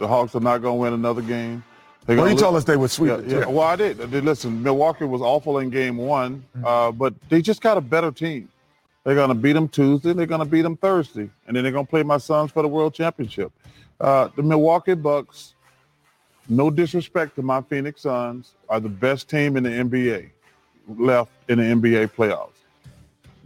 the Hawks are not going to win another game. Well, you told us they would sweep it. Yeah. Well, I did. Listen, Milwaukee was awful in game one, but they just got a better team. They're going to beat them Tuesday, they're going to beat them Thursday, and then they're going to play my Suns for the World Championship. The Milwaukee Bucks, no disrespect to my Phoenix Suns, are the best team in the NBA, left in the NBA playoffs.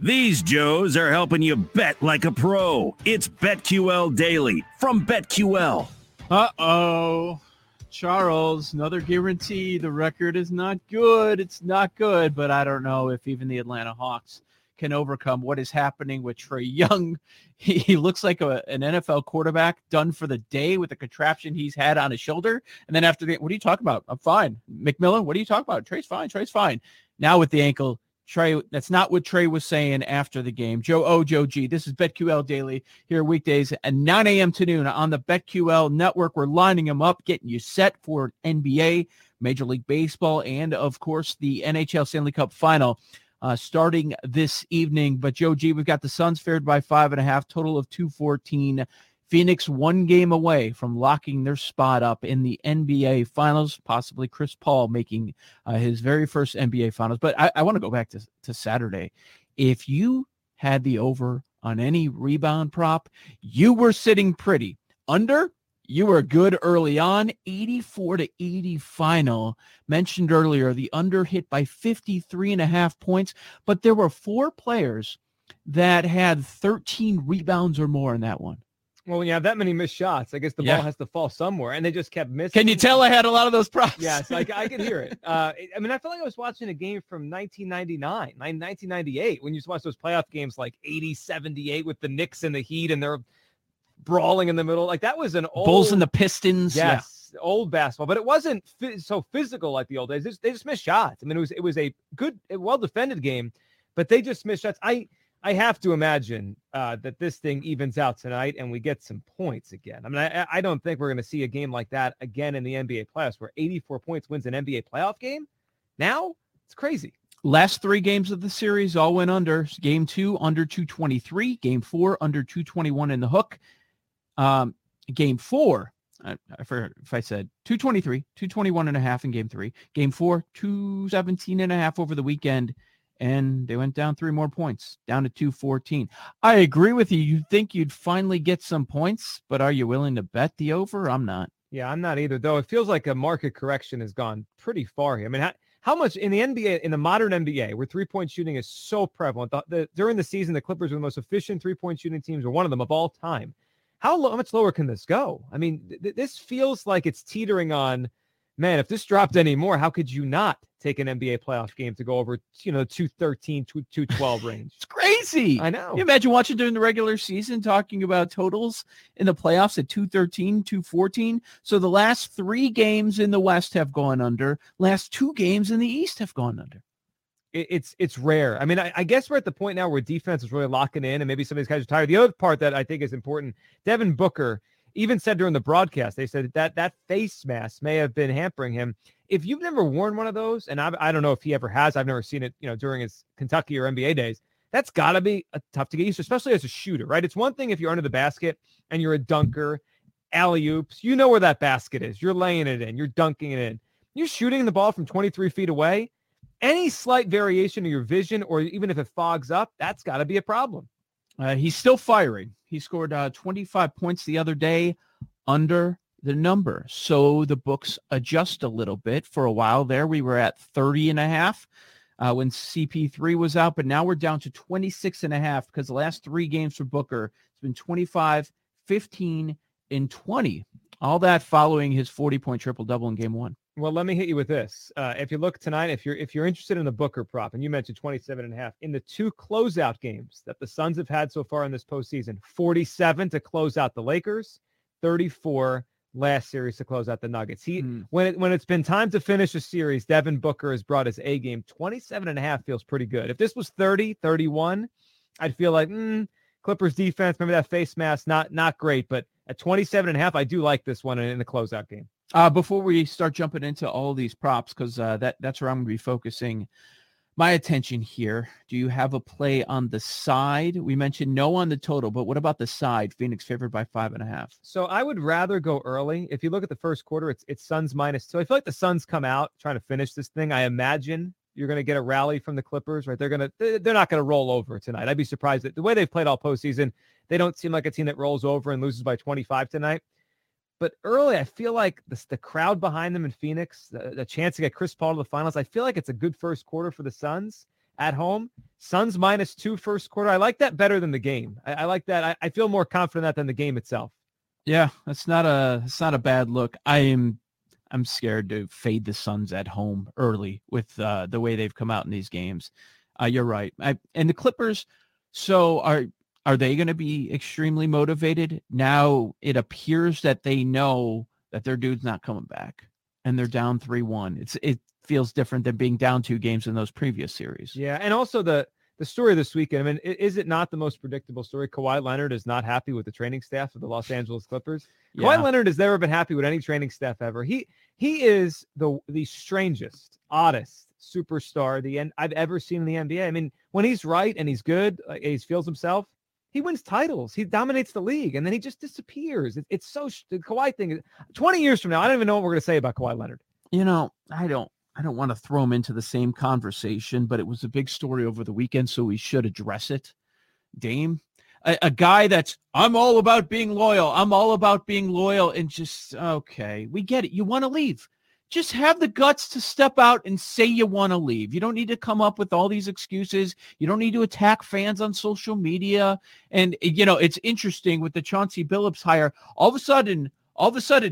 These Joes are helping you bet like a pro. It's BetQL Daily from BetQL. Uh-oh, Charles, another guarantee. The record is not good. It's not good, but I don't know if even the Atlanta Hawks can overcome what is happening with Trae Young. He looks like an NFL quarterback done for the day with the contraption he's had on his shoulder. And then after the, what are you talking about? I'm fine. McMillan, what are you talking about? Trae's fine. Trae's fine. Now with the ankle, Trae, that's not what Trae was saying after the game. Joe O, Joe G. This is BetQL Daily here weekdays at 9 a.m. to noon on the BetQL Network. We're lining them up, getting you set for NBA, Major League Baseball, and, of course, the NHL Stanley Cup Final starting this evening. But, Joe G, we've got the Suns favored by 5.5, total of 214. Phoenix one game away from locking their spot up in the NBA Finals, possibly Chris Paul making his very first NBA Finals. But I want to go back to Saturday. If you had the over on any rebound prop, you were sitting pretty. Under, you were good early on. 84-80 final. Mentioned earlier, the under hit by 53.5 points. But there were four players that had 13 rebounds or more in that one. Well, when you have that many missed shots, I guess the ball has to fall somewhere, and they just kept missing. Can you tell I had a lot of those props? Yes, I could hear it. I mean, I feel like I was watching a game from 1999, 1998, when you just watch those playoff games like 80-78 with the Knicks and the Heat, and they're brawling in the middle. Like, that was an old... Bulls and the Pistons. Yes, yeah. Old basketball, but it wasn't so physical like the old days. They just missed shots. I mean, it was a good, well-defended game, but they just missed shots. I have to imagine that this thing evens out tonight and we get some points again. I mean, I don't think we're going to see a game like that again in the NBA playoffs where 84 points wins an NBA playoff game. Now, it's crazy. Last three games of the series all went under. Game two, under 223. Game four, under 221 in the hook. Game four, I forgot if I said 223, 221.5 in game three. Game four, 217.5 over the weekend. And they went down three more points, down to 214. I agree with you. You think you'd finally get some points, but are you willing to bet the over? I'm not. Yeah, I'm not either, though. It feels like a market correction has gone pretty far here. I mean, how much in the NBA, in the modern NBA, where three-point shooting is so prevalent, during the season, the Clippers were the most efficient three-point shooting teams, or one of them of all time. How much lower can this go? I mean, this feels like it's teetering on, man, if this dropped any more, how could you not take an NBA playoff game to go over, 213, 212 range? It's crazy. I know. Can you imagine watching during the regular season talking about totals in the playoffs at 213, 214? So the last three games in the West have gone under. Last two games in the East have gone under. It's rare. I mean, I guess we're at the point now where defense is really locking in, and maybe some of these guys are tired. The other part that I think is important, Devin Booker even said during the broadcast, they said that face mask may have been hampering him. If you've never worn one of those, and I don't know if he ever has, I've never seen it, during his Kentucky or NBA days, that's got to be tough to get used to, especially as a shooter, right? It's one thing if you're under the basket and you're a dunker, alley-oops, where that basket is. You're laying it in. You're dunking it in. You're shooting the ball from 23 feet away. Any slight variation of your vision, or even if it fogs up, that's got to be a problem. He's still firing. He scored 25 points the other day. Under the number. So the books adjust a little bit. For a while there, we were at 30.5 when CP3 was out, but now we're down to 26.5 because the last three games for Booker, it's been 25, 15, and 20. All that following his 40-point triple-double in game one. Well, let me hit you with this. If you look tonight, if you're interested in the Booker prop, and you mentioned 27.5, in the two closeout games that the Suns have had so far in this postseason, 47 to close out the Lakers, 34 last series to close out the Nuggets. When it's been time to finish a series, Devin Booker has brought his A game. 27.5 feels pretty good. If this was 30, 31, I'd feel like, Clippers defense, remember that face mask, not great, but at 27.5, I do like this one in the closeout game. Before we start jumping into all these props, because that's where I'm going to be focusing my attention here. Do you have a play on the side? We mentioned no on the total, but what about the side? Phoenix favored by 5.5. So I would rather go early. If you look at the first quarter, it's Suns minus two. I feel like the Suns come out trying to finish this thing. I imagine you're going to get a rally from the Clippers, right? They're not going to roll over tonight. I'd be surprised that the way they've played all postseason, they don't seem like a team that rolls over and loses by 25 tonight. But early, I feel like the crowd behind them in Phoenix, the chance to get Chris Paul to the finals, I feel like it's a good first quarter for the Suns at home. Suns minus two first quarter. I like that better than the game. I like that. I feel more confident in that than the game itself. Yeah, it's not a bad look. I'm scared to fade the Suns at home early with the way they've come out in these games. You're right. And the Clippers, so are they going to be extremely motivated? Now it appears that they know that their dude's not coming back, and they're down 3-1. It feels different than being down two games in those previous series. Yeah, and also the story this weekend, I mean, is it not the most predictable story? Kawhi Leonard is not happy with the training staff of the Los Angeles Clippers. Yeah. Kawhi Leonard has never been happy with any training staff ever. He is the strangest, oddest superstar I've ever seen in the NBA. I mean, when he's right and he's good, like, he feels himself, he wins titles. He dominates the league, and then he just disappears. It's so the Kawhi thing. 20 years from now, I don't even know what we're going to say about Kawhi Leonard. You know, I don't want to throw him into the same conversation, but it was a big story over the weekend, so we should address it. Dame, a guy that's, I'm all about being loyal. I'm all about being loyal, and just, okay, we get it. You want to leave. Just have the guts to step out and say you want to leave. You don't need to come up with all these excuses. You don't need to attack fans on social media. And, you know, it's interesting with the Chauncey Billups hire. All of a sudden,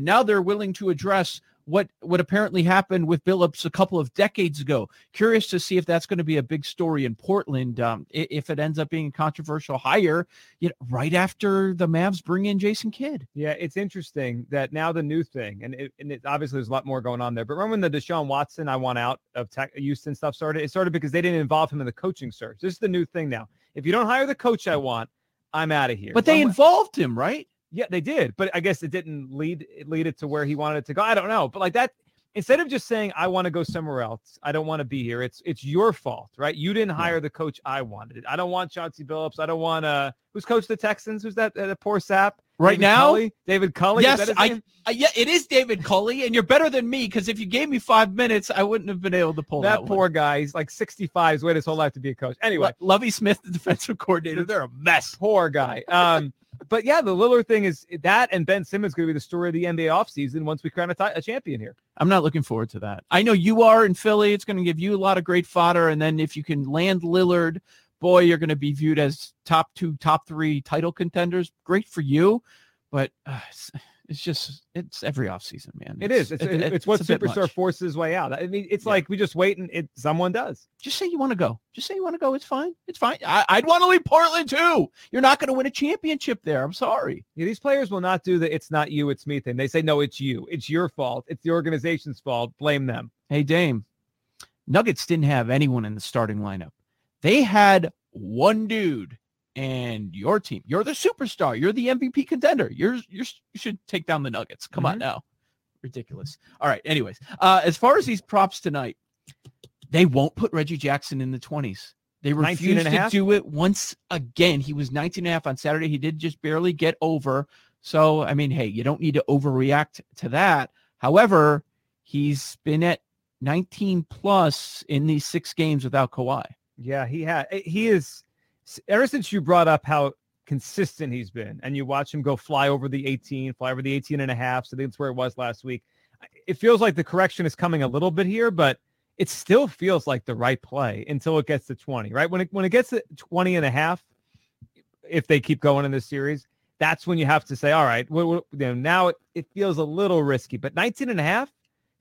now they're willing to address what apparently happened with Billups a couple of decades ago. Curious to see if that's going to be a big story in Portland, if it ends up being a controversial hire, you know, right after the Mavs bring in Jason Kidd. Yeah, it's interesting that now the new thing, and it obviously there's a lot more going on there, but remember when the Deshaun Watson, I want out of Houston stuff started? It started because they didn't involve him in the coaching search. This is the new thing now. If you don't hire the coach I want, I'm out of here. But they involved him, right? Yeah, they did, but I guess it didn't lead it to where he wanted it to go. I don't know, but like that, instead of just saying, I want to go somewhere else, I don't want to be here, it's your fault, right? You didn't hire the coach I wanted. I don't want Chauncey Billups. I don't want who's coached the Texans? Who's that poor sap? Right David now? Culley? David Culley? Yes, yeah, it is David Culley, and you're better than me, because if you gave me 5 minutes, I wouldn't have been able to pull that poor one. Guy, he's like 65, he's waited his whole life to be a coach. Anyway. Lovie Smith, the defensive coordinator, they're a mess. Poor guy. But, yeah, the Lillard thing is that, and Ben Simmons going to be the story of the NBA offseason once we crown a champion here. I'm not looking forward to that. I know you are in Philly. It's going to give you a lot of great fodder, and then if you can land Lillard, boy, you're going to be viewed as top 3 title contenders. Great for you, but it's every offseason, man. It is. It's what superstar forces his way out. I mean, it's like we just wait and someone does. Just say you want to go. It's fine. I'd want to leave Portland too. You're not going to win a championship there. I'm sorry. Yeah, these players will not do the it's not you, it's me thing. They say, no, it's you. It's your fault. It's the organization's fault. Blame them. Hey, Dame, Nuggets didn't have anyone in the starting lineup. They had one dude. And your team, you're the superstar. You're the MVP contender. You should take down the Nuggets. Come on now. Ridiculous. All right. Anyways, as far as these props tonight, they won't put Reggie Jackson in the 20s. They refuse to do it once again. He was 19.5 on Saturday. He did just barely get over. So, I mean, hey, you don't need to overreact to that. However, he's been at 19 plus in these 6 games without Kawhi. Yeah, he is. Ever since you brought up how consistent he's been. And you watch him go fly over the 18 and a half. So I think that's where it was last week. It feels like the correction is coming a little bit here, but it still feels like the right play until it gets to 20, right? When it gets to 20 and a half, if they keep going in this series, that's when you have to say, all right, now it feels a little risky, but 19 and a half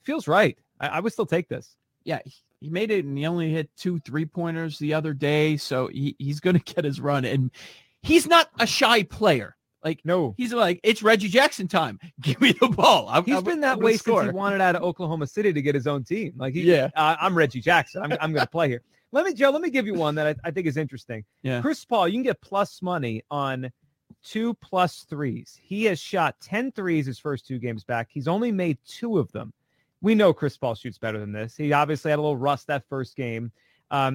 feels right. I would still take this. Yeah. He made it and he only hit 2 3-pointers the other day. So he's going to get his run, and he's not a shy player. Like, no, he's like, it's Reggie Jackson time. Give me the ball. He's been that way since he wanted out of Oklahoma City to get his own team. Like, I'm Reggie Jackson. I'm going to play here. Joe, let me give you one that I think is interesting. Yeah. Chris Paul, you can get plus money on 2 +3s. He has shot 10 threes his first 2 games back. He's only made 2 of them. We know Chris Paul shoots better than this. He obviously had a little rust that first game.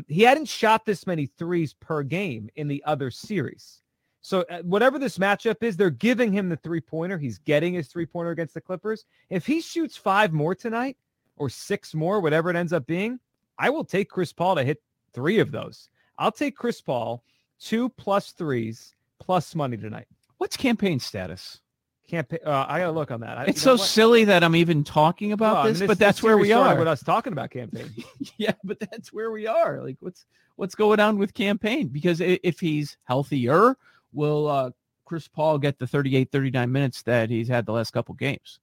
He hadn't shot this many threes per game in the other series. So whatever this matchup is, they're giving him the 3-pointer. He's getting his 3-pointer against the Clippers. If he shoots 5 more tonight or 6 more, whatever it ends up being, I will take Chris Paul to hit 3 of those. I'll take Chris Paul 2 +3s plus money tonight. What's campaign status? I gotta look on that. It's so silly that I'm even talking about this, but that's where we are with us talking about campaign. Yeah, but that's where we are. Like, what's going on with campaign? Because if he's healthier, will Chris Paul get the 38, 39 minutes that he's had the last couple games?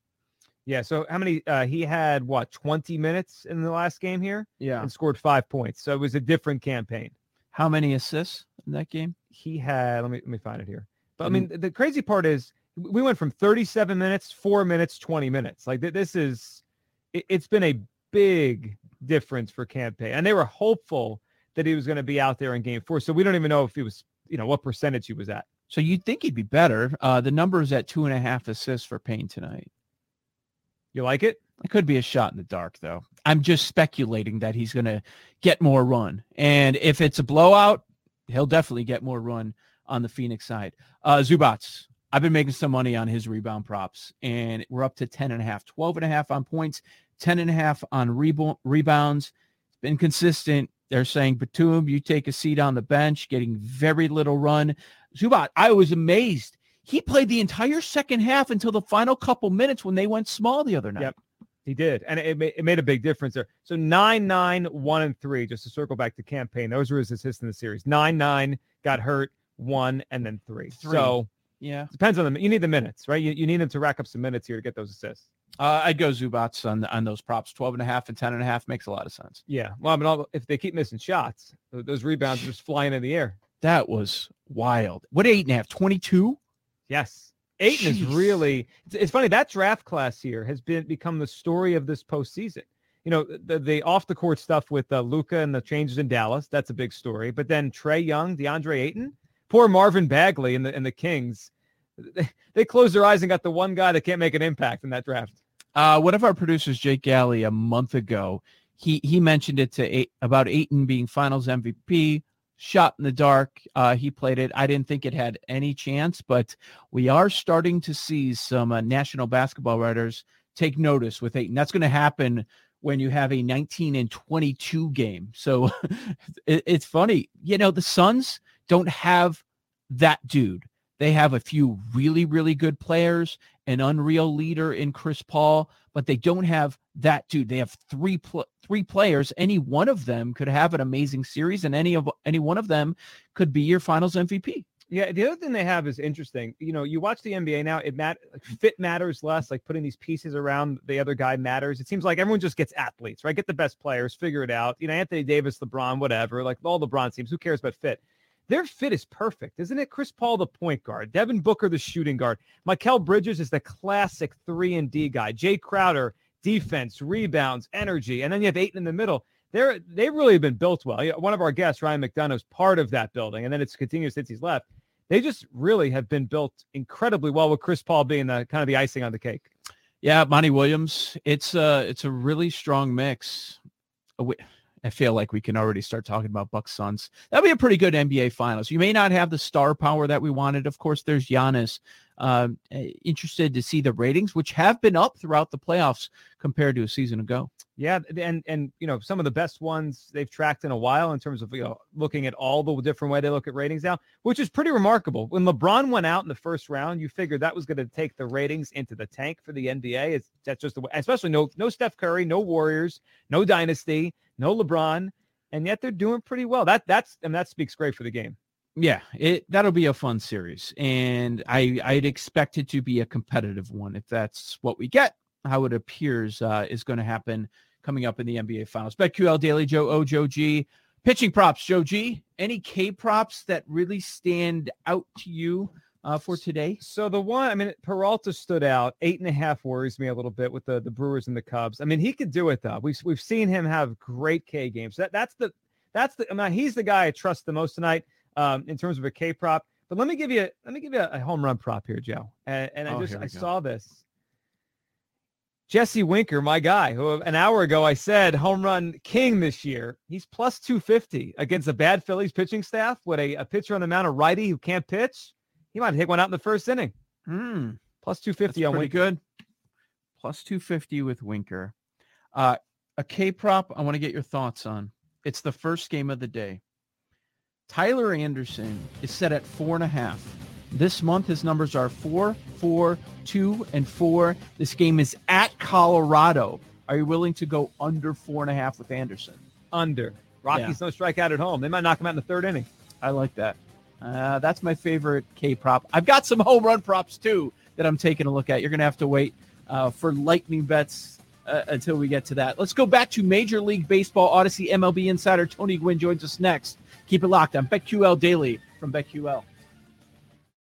Yeah. So how many? He had 20 minutes in the last game here. Yeah, and scored 5 points. So it was a different campaign. How many assists in that game? He had. Let me find it here. But the crazy part is, we went from 37 minutes, 4 minutes, 20 minutes. Like, this is, it's been a big difference for Campaign. And they were hopeful that he was going to be out there in game 4. So we don't even know if he was, what percentage he was at. So you'd think he'd be better. The number is at 2.5 assists for Payne tonight. You like it? It could be a shot in the dark, though. I'm just speculating that he's going to get more run. And if it's a blowout, he'll definitely get more run on the Phoenix side. Zubats. I've been making some money on his rebound props, and we're up to 10.5, 12.5 on points, 10.5 on rebounds. It's been consistent. They're saying, Batum, you take a seat on the bench, getting very little run. Zubat, I was amazed. He played the entire second half until the final couple minutes when they went small the other night. Yep, he did, and it made a big difference there. So 9-9, 1-3, just to circle back to campaign. Those were his assists in the series. 9-9, got hurt, 1, and then 3. So... yeah, depends on them. You need the minutes, right? You need them to rack up some minutes here to get those assists. I'd go Zubats on those props. 12.5 and 10.5 makes a lot of sense. Yeah. Well, if they keep missing shots, those rebounds are just flying in the air. That was wild. What, 8.5? 22? Yes. Ayton is really. It's funny, that draft class here has become the story of this postseason. The off the court stuff with Luka and the changes in Dallas. That's a big story. But then Trae Young, DeAndre Ayton. Poor Marvin Bagley and the Kings, they closed their eyes and got the one guy that can't make an impact in that draft. One of our producers, Jake Galley, a month ago, he mentioned it about Ayton being Finals MVP, shot in the dark. He played it. I didn't think it had any chance, but we are starting to see some national basketball writers take notice with Ayton. That's going to happen when you have a 19 and 22 game. So it's funny, the Suns don't have that dude. They have a few really, really good players, an unreal leader in Chris Paul, but they don't have that dude. They have three players. Any one of them could have an amazing series, and any one of them could be your Finals MVP. Yeah, the other thing they have is interesting. You watch the NBA now, fit matters less, like putting these pieces around the other guy matters. It seems like everyone just gets athletes, right? Get the best players, figure it out. Anthony Davis, LeBron, whatever, like all LeBron teams, who cares about fit? Their fit is perfect, isn't it? Chris Paul, the point guard. Devin Booker, the shooting guard. Mikal Bridges is the classic 3-and-D guy. Jay Crowder, defense, rebounds, energy. And then you have Ayton in the middle. They really have been built well. One of our guests, Ryan McDonough, is part of that building, and then it's continued since he's left. They just really have been built incredibly well, with Chris Paul being the icing on the cake. Yeah, Monty Williams. It's a really strong mix. I feel like we can already start talking about Bucks Suns. That'll be a pretty good NBA Finals. You may not have the star power that we wanted. Of course, there's Giannis. Interested to see the ratings, which have been up throughout the playoffs compared to a season ago. Yeah, and you know, some of the best ones they've tracked in a while in terms of, you know, looking at all the different way they look at ratings now, which is pretty remarkable. When LeBron went out in the first round, you figured that was going to take the ratings into the tank for the NBA. That's just the way, especially no Steph Curry, no Warriors, no dynasty, no LeBron, and yet they're doing pretty well. That speaks great for the game. Yeah, that'll be a fun series, and I'd expect it to be a competitive one if that's what we get. How it appears is going to happen coming up in the NBA Finals. BetQL Daily, Joe O, Joe G. Pitching props, Joe G. Any K props that really stand out to you for today? So the one, I mean, Peralta stood out. 8.5 worries me a little bit with the Brewers and the Cubs. I mean, he could do it though. We've seen him have great K games. That's the. I mean, he's the guy I trust the most tonight. In terms of a K prop, but let me give you a home run prop here, Joe. And I saw this. Jesse Winker, my guy, who an hour ago I said home run king this year. He's plus 250 against a bad Phillies pitching staff with a pitcher on the mound, a righty who can't pitch. He might hit one out in the first inning. Plus 250 on Winker. Good. Plus 250 with Winker. A K prop. I want to get your thoughts on. It's the first game of the day. Tyler Anderson is set at 4.5. This month, his numbers are 4, 4, 2, and 4. This game is at Colorado. Are you willing to go under 4.5 with Anderson? Under. Rockies, yeah. No strikeout at home. They might knock him out in the third inning. I like that. That's my favorite K prop. I've got some home run props, too, that I'm taking a look at. You're going to have to wait for lightning bets until we get to that. Let's go back to Major League Baseball. Odyssey MLB insider Tony Gwynn joins us next. Keep it locked on BetQL Daily from BetQL.